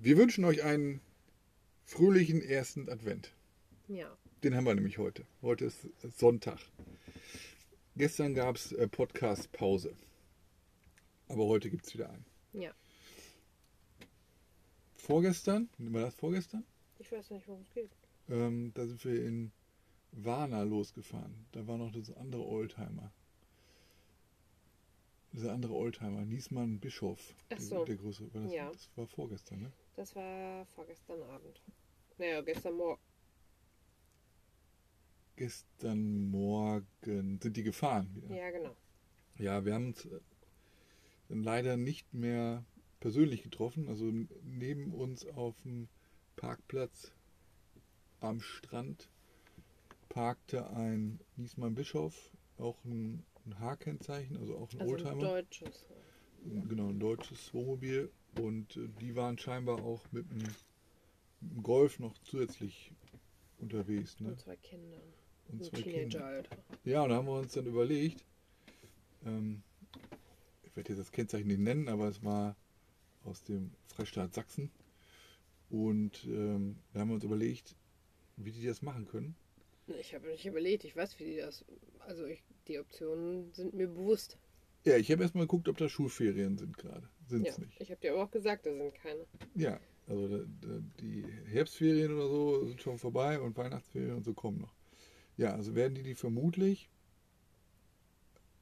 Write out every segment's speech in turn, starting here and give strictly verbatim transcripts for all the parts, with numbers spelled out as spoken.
Wir wünschen euch einen fröhlichen ersten Advent. Ja. Den haben wir nämlich heute. Heute ist Sonntag. Gestern gab es Podcast-Pause. Aber heute gibt es wieder einen. Ja. Vorgestern, war das vorgestern? Ich weiß nicht, worum es geht. Ähm, da sind wir in Varna losgefahren. Da war noch das andere Oldtimer. Dieser andere Oldtimer, Niesmann Bischof. Ach so. Der Größe. War das, ja. Das war vorgestern, ne? Das war vorgestern Abend. Naja, gestern Morgen. Gestern Morgen sind die gefahren wieder. Ja, genau. Ja, wir haben uns dann leider nicht mehr persönlich getroffen. Also neben uns auf dem Parkplatz am Strand parkte ein Niesmann Bischof, auch ein ein H-Kennzeichen, also auch ein also Oldtimer. Ein deutsches. Genau, ein deutsches Wohnmobil. Und äh, die waren scheinbar auch mit einem Golf noch zusätzlich unterwegs. Ne? Und zwei Kinder. Und zwei Kinder. Ja, und da haben wir uns dann überlegt, ähm, ich werde jetzt das Kennzeichen nicht nennen, aber es war aus dem Freistaat Sachsen. Und ähm, da haben wir uns überlegt, wie die das machen können. Ich habe nicht überlegt, ich weiß, wie die das. Also ich, die Optionen sind mir bewusst. Ja, ich habe erstmal geguckt, ob da Schulferien sind gerade. Sind es ja, nicht. Ich habe dir aber auch gesagt, da sind keine. Ja, also da, da, die Herbstferien oder so sind schon vorbei und Weihnachtsferien und so kommen noch. Ja, also werden die die vermutlich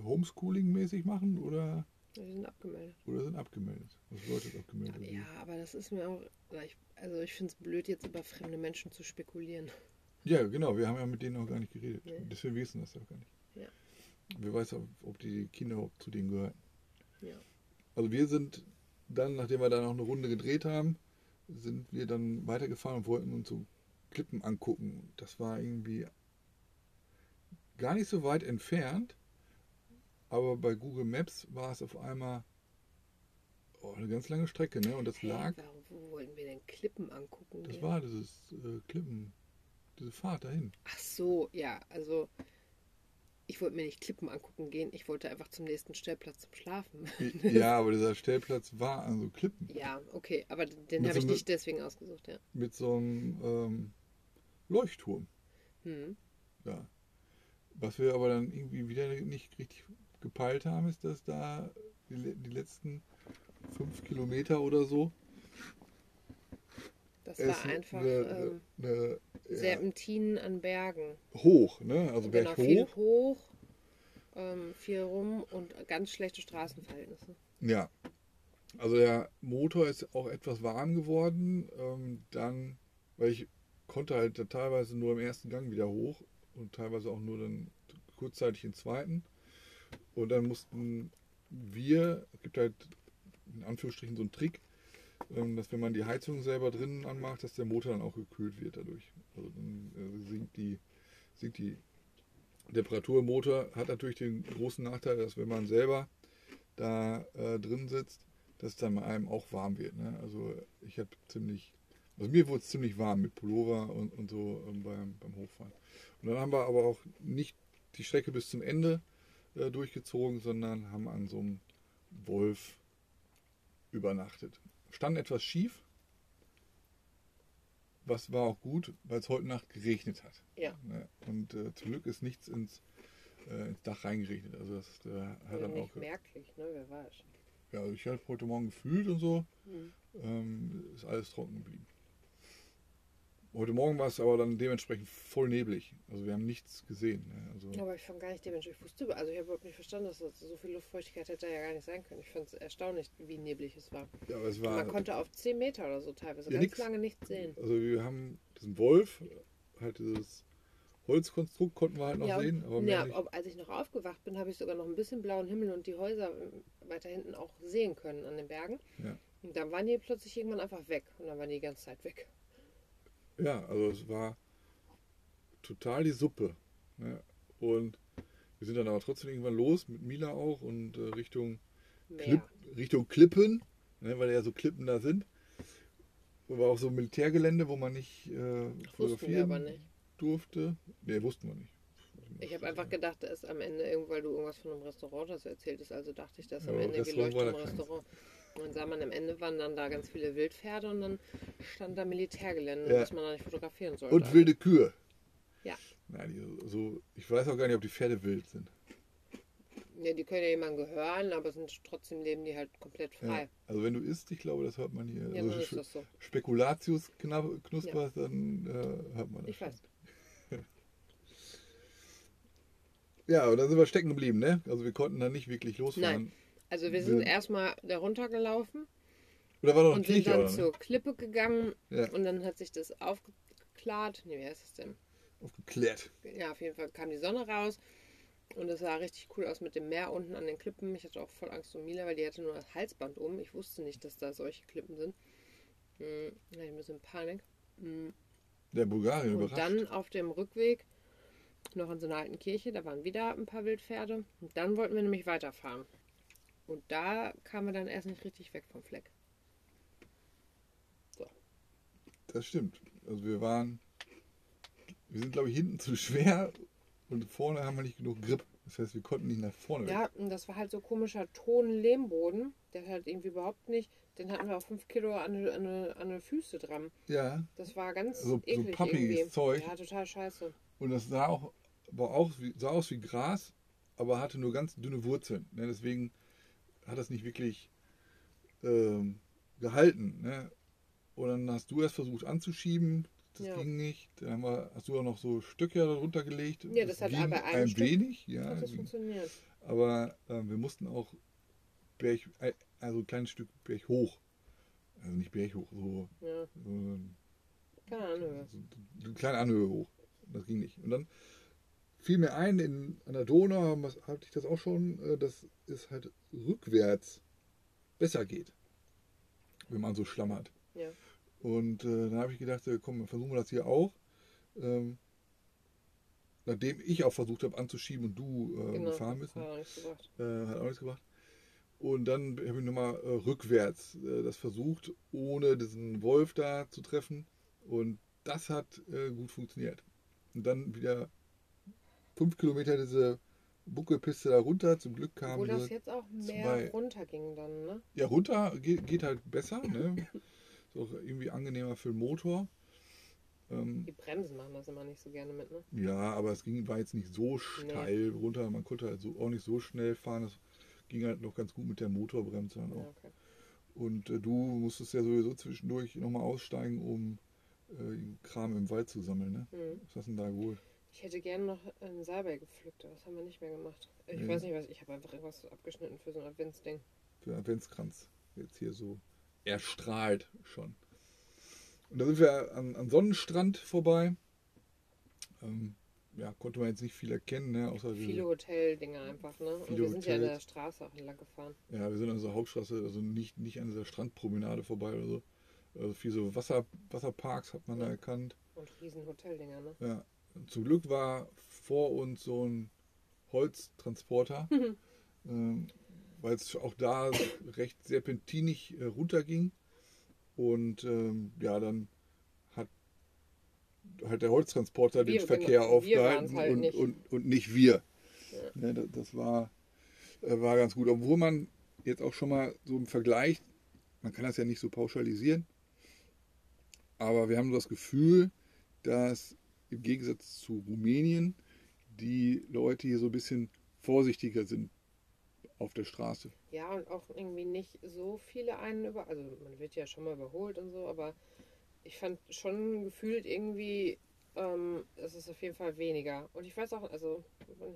Homeschooling-mäßig machen oder? Die sind abgemeldet. Oder sind abgemeldet. Was bedeutet abgemeldet? Ja, ja, aber das ist mir auch. Also ich finde es blöd, jetzt über fremde Menschen zu spekulieren. Ja, genau. Wir haben ja mit denen auch gar nicht geredet. Nee. Deswegen wissen das ja auch gar nicht. Ja. Wer weiß, ob, ob die Kinder ob zu denen gehören. Ja. Also wir sind dann, nachdem wir da noch eine Runde gedreht haben, sind wir dann weitergefahren und wollten uns so Klippen angucken. Das war irgendwie gar nicht so weit entfernt, aber bei Google Maps war es auf einmal oh, eine ganz lange Strecke, ne? Und das hey, lag. Warum, wo wollten wir denn Klippen angucken? Das ja. war dieses äh, Klippen. Diese Fahrt dahin. Ach so, ja, also ich wollte mir nicht Klippen angucken gehen, ich wollte einfach zum nächsten Stellplatz zum Schlafen. Ja, aber dieser Stellplatz war an so Klippen. Ja, okay, aber den habe so ich mit, nicht deswegen ausgesucht, ja. Mit so einem ähm, Leuchtturm. Hm. Ja. Was wir aber dann irgendwie wieder nicht richtig gepeilt haben, ist, dass da die, die letzten fünf Kilometer oder so Das war einfach eine, eine, eine, Serpentinen ja. an Bergen. Hoch, ne? Also Berg genau, hoch. Viel hoch, ähm, viel rum und ganz schlechte Straßenverhältnisse. Ja. Also der Motor ist auch etwas warm geworden. Ähm, dann, weil ich konnte halt teilweise nur im ersten Gang wieder hoch und teilweise auch nur dann kurzzeitig im zweiten. Und dann mussten wir, es gibt halt in Anführungsstrichen so einen Trick, dass wenn man die Heizung selber drinnen anmacht, dass der Motor dann auch gekühlt wird dadurch. Also dann sinkt die, sinkt die Temperatur im Motor. Hat natürlich den großen Nachteil, dass wenn man selber da äh, drin sitzt, dass es dann bei einem auch warm wird. Ne? Also ich habe ziemlich, also mir wurde es ziemlich warm mit Pullover und, und so ähm, beim, beim Hochfahren. Und dann haben wir aber auch nicht die Strecke bis zum Ende äh, durchgezogen, sondern haben an so einem Wolf übernachtet. Stand etwas schief, was war auch gut, weil es heute Nacht geregnet hat. Ja. Und äh, zum Glück ist nichts ins, äh, ins Dach reingeregnet. Also das äh, hat also dann nicht auch merklich, ne? Wer weiß. Ja, also ich habe heute Morgen gefühlt und so, mhm. ähm, ist alles trocken geblieben. Heute Morgen war es aber dann dementsprechend voll neblig. Also wir haben nichts gesehen. Ne? Also aber ich fand gar nicht dementsprechend. Ich wusste, also ich habe überhaupt nicht verstanden, dass das so viel Luftfeuchtigkeit hätte ja gar nicht sein können. Ich fand es erstaunlich, wie neblig es war. Ja, aber es war man konnte auf zehn Meter oder so teilweise ja, ganz nix, lange nichts sehen. Also wir haben diesen Wolf, halt dieses Holzkonstrukt konnten wir halt noch ja, sehen. Aber ja, ob, als ich noch aufgewacht bin, habe ich sogar noch ein bisschen blauen Himmel und die Häuser weiter hinten auch sehen können an den Bergen. Ja. Und dann waren die plötzlich irgendwann einfach weg. Und dann waren die die ganze Zeit weg. Ja, also es war total die Suppe. Ne? Und wir sind dann aber trotzdem irgendwann los, mit Mila auch, und äh, Richtung, Klipp, Richtung Klippen, ne? Weil ja so Klippen da sind. Aber auch so Militärgelände, wo man nicht äh, fotografieren durfte. Ne, wussten wir nicht. Ich habe einfach gedacht, dass am Ende, weil du irgendwas von einem Restaurant hast erzählt hast, also dachte ich, dass am ja, Ende geleuchtet im Restaurant. Und dann sah man, am Ende waren dann da ganz viele Wildpferde und dann stand da Militärgelände, ja. das man da nicht fotografieren sollte. Und wilde Kühe. Ja. Nein, die, so, ich weiß auch gar nicht, ob die Pferde wild sind. Ja, die können ja jemandem gehören, aber sind trotzdem leben die halt komplett frei. Ja, also wenn du isst, ich glaube, das hört man hier. Ja, also ist das so. Spekulatius knuspert, ja. dann äh, hört man das. Ich schon. weiß. Ja, und dann sind wir stecken geblieben, ne? Also wir konnten dann nicht wirklich losfahren. Nein, also wir sind erstmal da runtergelaufen und, da war noch und Kirche, sind dann oder, ne? zur Klippe gegangen ja. und dann hat sich das aufgeklärt. Ne, wie heißt das denn? Aufgeklärt. Ja, auf jeden Fall kam die Sonne raus. Und das sah richtig cool aus mit dem Meer unten an den Klippen. Ich hatte auch voll Angst um Mila, weil die hatte nur das Halsband um. Ich wusste nicht, dass da solche Klippen sind. Hm, ich hatte ein bisschen Panik. Hm. Der Bulgarien überrascht. Und dann auf dem Rückweg noch in so einer alten Kirche. Da waren wieder ein paar Wildpferde. Und dann wollten wir nämlich weiterfahren. Und da kamen wir dann erst nicht richtig weg vom Fleck. So. Das stimmt. Also wir waren... Wir sind, glaube ich, hinten zu schwer... Und vorne haben wir nicht genug Grip. Das heißt, wir konnten nicht nach vorne. Ja, und das war halt so komischer Ton-Lehmboden. Der hat halt irgendwie überhaupt nicht... Den hatten wir auch fünf Kilo an den Füßen dran. Ja. Das war ganz also, eklig so pappiges irgendwie. Zeug. Ja, total scheiße. Und das sah, auch, war auch, sah aus wie Gras, aber hatte nur ganz dünne Wurzeln. Ne? Deswegen hat das nicht wirklich ähm, gehalten. Ne? Und dann hast du erst versucht anzuschieben... Das ja. ging nicht. Dann haben wir, hast du auch noch so Stücke darunter gelegt. Ja, das, das hat aber ein, ein Stück wenig. Ja, hat das funktioniert. Aber äh, wir mussten auch Berg, also ein kleines Stück Berg hoch. Also nicht Berg hoch, so, ja. so, ein, Keine Anhöhe. so eine kleine Anhöhe hoch. Das ging nicht. Und dann fiel mir ein, in, an der Donau was, hatte ich das auch schon, äh, dass es halt rückwärts besser geht, wenn man so schlammert. Ja. Und äh, dann habe ich gedacht, äh, komm, versuchen wir das hier auch. Ähm, nachdem ich auch versucht habe anzuschieben und du äh, genau, gefahren bist. Hat auch nichts gebracht. Äh, hat auch nichts gebracht. Und dann habe ich nochmal äh, rückwärts äh, das versucht, ohne diesen Wolf da zu treffen. Und das hat äh, gut funktioniert. Und dann wieder fünf Kilometer diese Buckelpiste da runter. Zum Glück kam. Wo das jetzt auch mehr zwei. runter ging dann, ne? Ja, runter geht, geht halt besser, ne? Auch irgendwie angenehmer für den Motor. Ähm, die Bremsen machen das immer nicht so gerne mit, ne? Ja, aber es ging, war jetzt nicht so steil nee. runter. Man konnte halt so, auch nicht so schnell fahren. Das ging halt noch ganz gut mit der Motorbremse. Dann auch. Ja, okay. Und äh, du musstest ja sowieso zwischendurch nochmal aussteigen, um äh, Kram im Wald zu sammeln, ne? Mhm. Was hast du denn da geholt? Ich hätte gerne noch einen Salbei gepflückt, aber das haben wir nicht mehr gemacht. Ich nee. weiß nicht, was ich habe einfach irgendwas abgeschnitten für so ein Adventsding. Für einen Adventskranz. Jetzt hier so... Er strahlt schon. Und da sind wir an, an Sonnenstrand vorbei. Ähm, ja, konnte man jetzt nicht viel erkennen, ne? Außer viele Hoteldinger einfach, ne? Und wir Hotels. sind ja an der Straße auch entlang gefahren. Ja, wir sind an dieser Hauptstraße, also nicht, nicht an dieser Strandpromenade vorbei oder so. Also viele so Wasser, Wasserparks hat man ja. da erkannt. Und riesen Hoteldinger, ne? Ja. Und zum Glück war vor uns so ein Holztransporter. ähm, weil es auch da recht serpentinig äh, runterging. Und ähm, ja, dann hat halt der Holztransporter wir, den Verkehr genau, aufgehalten halt und, nicht. Und, und nicht wir. Ja. Ja, das das war, äh, war ganz gut. Obwohl man jetzt auch schon mal so im Vergleich, man kann das ja nicht so pauschalisieren, aber wir haben so das Gefühl, dass im Gegensatz zu Rumänien die Leute hier so ein bisschen vorsichtiger sind auf der Straße. Ja, und auch irgendwie nicht so viele einen über... Also man wird ja schon mal überholt und so, aber ich fand schon gefühlt irgendwie, ähm, es ist auf jeden Fall weniger. Und ich weiß auch, also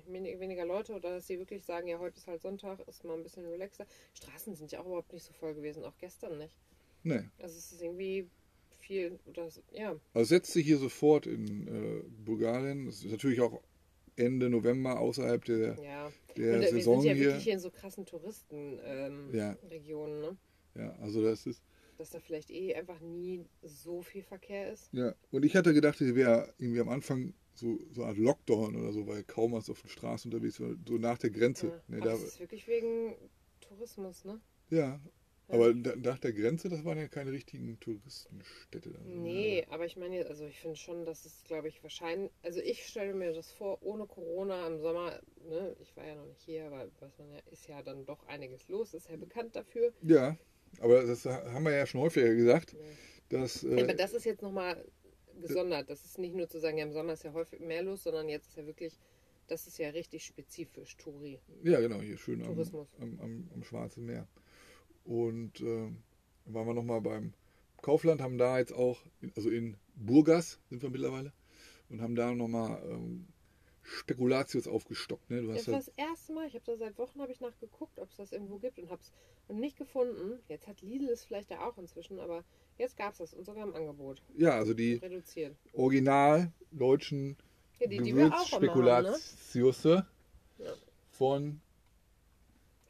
weniger Leute oder dass sie wirklich sagen, ja, heute ist halt Sonntag, ist mal ein bisschen relaxer. Straßen sind ja auch überhaupt nicht so voll gewesen, auch gestern nicht. Nee. Also es ist irgendwie viel... Oder, ja. Also setzt sich hier sofort in äh, Bulgarien. Das ist natürlich auch Ende November außerhalb der, ja. der und, Saison hier. Wir sind ja hier. wirklich hier in so krassen Touristenregionen. Ähm, ja. ne? Ja, also das ist... Dass da vielleicht eh einfach nie so viel Verkehr ist. Ja, und ich hatte gedacht, es wäre irgendwie am Anfang so, so eine Art Lockdown oder so, weil kaum was auf den Straßen unterwegs war, so nach der Grenze. Ja. Ne, aber da, das ist wirklich wegen Tourismus, ne? Ja, Aber nach der Grenze, das waren ja keine richtigen Touristenstädte. Nee, aber ich meine, also ich finde schon, dass es, glaube ich, wahrscheinlich, also ich stelle mir das vor, ohne Corona im Sommer, ne, ich war ja noch nicht hier, aber was man ja, ist ja dann doch einiges los, ist ja bekannt dafür. Ja, aber das haben wir ja schon häufiger gesagt, ja. dass... Äh, aber das ist jetzt nochmal gesondert, das ist nicht nur zu sagen, ja, im Sommer ist ja häufig mehr los, sondern jetzt ist ja wirklich... Das ist ja richtig spezifisch, Touri. Ja, genau, hier schön am, am, am, am Schwarzen Meer. Und äh, waren wir nochmal beim Kaufland, haben da jetzt auch, also in Burgas sind wir mittlerweile, und haben da nochmal ähm, Spekulatius aufgestockt. Ne? Du hast das, halt, das erste Mal, ich habe da seit Wochen habe ich nachgeguckt, ob es das irgendwo gibt und habe es nicht gefunden. Jetzt hat Lidl es vielleicht da auch inzwischen, aber jetzt gab es das und sogar im Angebot. Ja, also die reduziert. Original deutschen Die, die wir auch Spekulatius ne? ja. von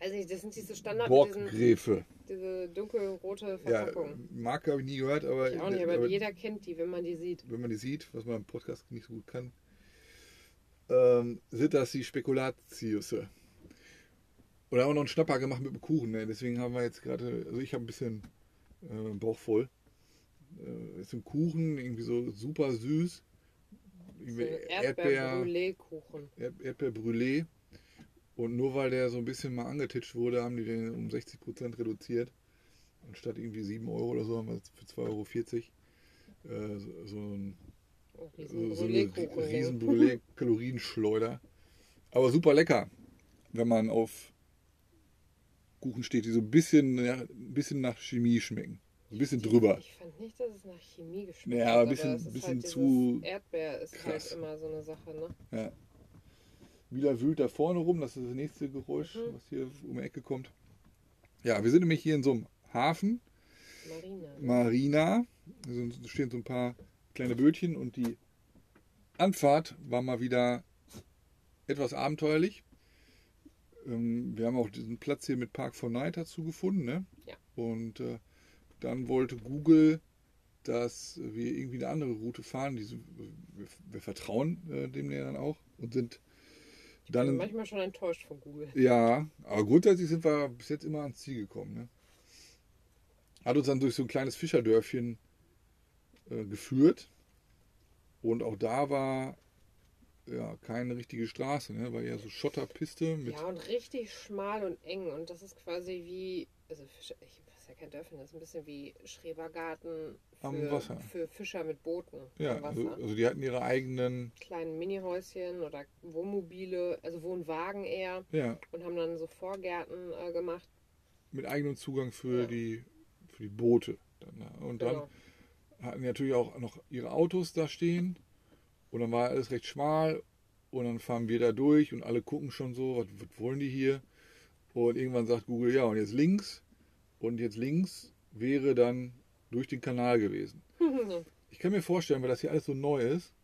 also das sind diese Standard Borggräfe. Diese dunkelrote Verpackung. Ja, Marke habe ich nie gehört, aber ich auch nicht, aber, aber jeder kennt die, wenn man die sieht. Wenn man die sieht, was man im Podcast nicht so gut kann, ähm, sind das die Spekulatius. Und da haben wir noch einen Schnapper gemacht mit dem Kuchen, ne? Deswegen haben wir jetzt gerade, also ich habe ein bisschen äh, Bauch voll. Äh, ist ein Kuchen, irgendwie so super süß. Erdbeer-Brûlé-Kuchen. Erdbeer-Brûlé. Und nur weil der so ein bisschen mal angetitscht wurde, haben die den um sechzig Prozent reduziert. Und statt irgendwie sieben Euro oder so haben wir für zwei Euro vierzig äh, so, so einen riesen so Brûlé-Kalorienschleuder. Aber super lecker, wenn man auf Kuchen steht, die so ein bisschen, ja, ein bisschen nach Chemie schmecken. Ein bisschen drüber. Ich fand nicht, dass es nach Chemie geschmeckt hat. Ja, ein bisschen, aber bisschen halt zu. Erdbeer ist krass. Halt immer so eine Sache, ne? Ja. Mila wühlt da vorne rum, das ist das nächste Geräusch, mhm. was hier um die Ecke kommt. Ja, wir sind nämlich hier in so einem Hafen. Marina. Marina. Also da stehen so ein paar kleine Bötchen und die Anfahrt war mal wieder etwas abenteuerlich. Wir haben auch diesen Platz hier mit Park for Night dazu gefunden, ne? Ja. Und. Dann wollte Google, dass wir irgendwie eine andere Route fahren. Diese, wir, wir vertrauen äh, dem dann auch und sind ich dann. Bin manchmal schon enttäuscht von Google. Ja, aber grundsätzlich sind wir bis jetzt immer ans Ziel gekommen. Ne? Hat uns dann durch so ein kleines Fischerdörfchen äh, geführt und auch da war ja keine richtige Straße, ne? War ja so Schotterpiste mit. Ja, und richtig schmal und eng und das ist quasi wie. Also Fischer, ich weiß ja kein Dörfchen, das ist ein bisschen wie Schrebergarten für, am Wasser. Für Fischer mit Booten. Ja, am Wasser. Also, also die hatten ihre eigenen kleinen Minihäuschen oder Wohnmobile, also Wohnwagen eher ja. Und haben dann so Vorgärten äh, gemacht. Mit eigenem Zugang für, ja. die, für die Boote. Und dann genau. hatten die natürlich auch noch ihre Autos da stehen und dann war alles recht schmal und dann fahren wir da durch und alle gucken schon so, was, was wollen die hier? Und irgendwann sagt Google, ja, und jetzt links. Und jetzt links wäre dann durch den Kanal gewesen. Ich kann mir vorstellen, weil das hier alles so neu ist,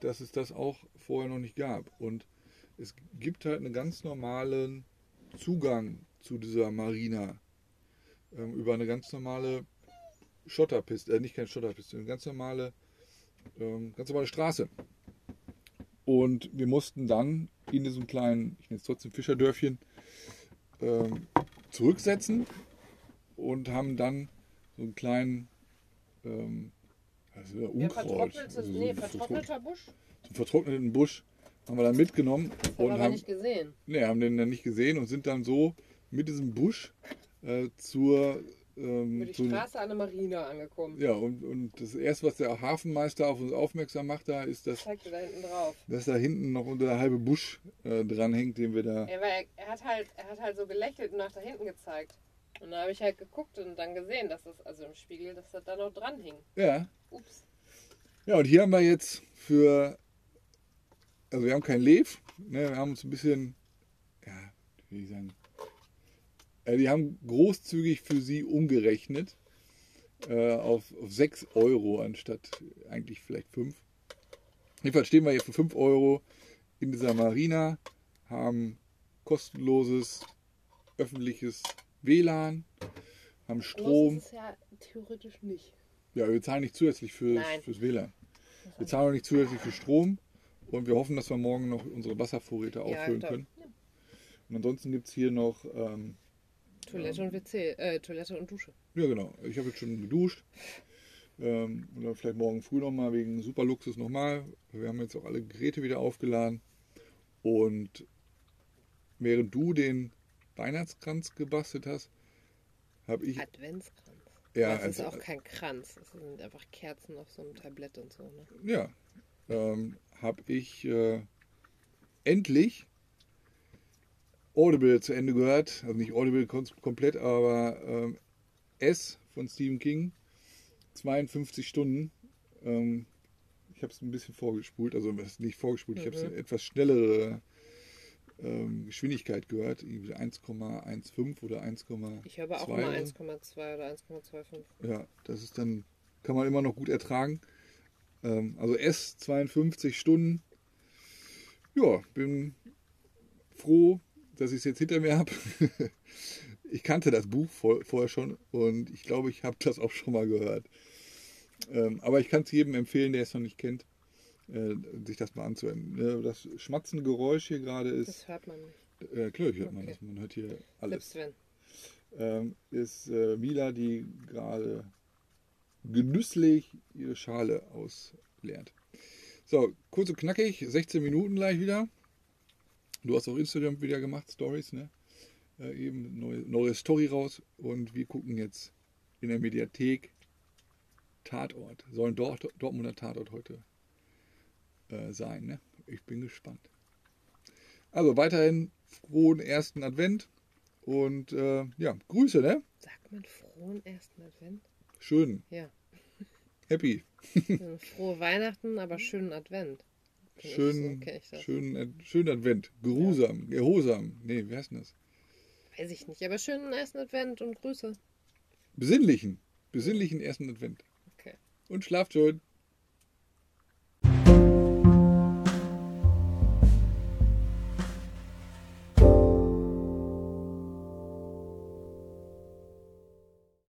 dass es das auch vorher noch nicht gab. Und es gibt halt einen ganz normalen Zugang zu dieser Marina. Ähm, über eine ganz normale Schotterpiste, äh, nicht keine Schotterpiste, eine ganz normale, ähm, ganz normale Straße. Und wir mussten dann in diesem kleinen, ich nenne es trotzdem Fischerdörfchen, zurücksetzen und haben dann so einen kleinen ähm, also Unkraut. Ja, also so nee, vertrockneter Busch. So einen vertrockneten Busch haben wir dann mitgenommen. Das haben und wir haben, nicht gesehen. Nee, haben den dann nicht gesehen und sind dann so mit diesem Busch äh, zur ähm, die zu, Straße an der Marina angekommen. Ja, und, und das erste, was der Hafenmeister auf uns aufmerksam macht, da ist, dass, zeigt da hinten drauf. Dass da hinten noch unter der halbe Busch äh, dranhängt, den wir da... Ja, weil er, er, hat halt, er hat halt so gelächelt und nach da hinten gezeigt. Und da habe ich halt geguckt und dann gesehen, dass das, also im Spiegel, dass das da noch dran hing. Ja. Ups. Ja, und hier haben wir jetzt für... Also wir haben kein Lev, ne, wir haben uns ein bisschen... Ja, wie will ich sagen... Die haben großzügig für sie umgerechnet äh, auf, auf sechs Euro anstatt eigentlich vielleicht fünf. Jedenfalls stehen wir hier für fünf Euro in dieser Marina, haben kostenloses öffentliches W L A N, haben Strom. Das ist ja theoretisch nicht. Ja, wir zahlen nicht zusätzlich fürs, fürs W L A N. Wir zahlen auch nicht zusätzlich für Strom und wir hoffen, dass wir morgen noch unsere Wasservorräte auffüllen ja, können. Und ansonsten gibt es hier noch... Ähm, Toilette ähm, und W C, äh, Toilette und Dusche. Ja, genau. Ich habe jetzt schon geduscht. Ähm, oder vielleicht morgen früh nochmal wegen Superluxus nochmal. Wir haben jetzt auch alle Geräte wieder aufgeladen. Und während du den Weihnachtskranz gebastelt hast, habe ich... Adventskranz. Ja, das ist also, auch kein Kranz. Das sind einfach Kerzen auf so einem Tablett und so. Ne? Ja. Ähm, habe ich äh, endlich Audible zu Ende gehört. Also nicht Audible komplett, aber ähm, E S von Stephen King. zweiundfünfzig Stunden. Ähm, ich habe es ein bisschen vorgespult. Also nicht vorgespult, mhm. Ich habe es in etwas schnellere ähm, Geschwindigkeit gehört. eins Komma fünfzehn oder eins Komma zwei. Ich habe auch mal eins Komma zwei oder eins Komma fünfundzwanzig. Ja, das ist dann, kann man immer noch gut ertragen. Ähm, also E S zweiundfünfzig Stunden. Ja, bin froh, dass ich es jetzt hinter mir habe. Ich kannte das Buch vorher schon und ich glaube, ich habe das auch schon mal gehört. Ähm, aber ich kann es jedem empfehlen, der es noch nicht kennt, äh, sich das mal anzuhören. Das schmatzende Geräusch hier gerade ist... Das hört man nicht. Äh, klar, hört okay. man das. Man hört hier alles. Selbst wenn. Ähm, ist äh, Mila, die gerade genüsslich ihre Schale ausleert. So, kurz und knackig, sechzehn Minuten gleich wieder. Du hast auch Instagram wieder gemacht, Stories, ne? Äh, eben neue, neue Story raus und wir gucken jetzt in der Mediathek Tatort. Soll ein Dort, Dortmunder Tatort heute äh, sein, ne? Ich bin gespannt. Also weiterhin frohen ersten Advent und äh, ja, Grüße, ne? Sagt man frohen ersten Advent? Schön. Ja. Happy. Frohe Weihnachten, aber schönen Advent. Schön, so, schönen, schönen Advent. Geruhsam, ja. Gehorsam. Nee, wie heißt denn das? Weiß ich nicht, aber schönen ersten Advent und Grüße. Besinnlichen. Besinnlichen ersten Advent. Okay. Und schlaft schön.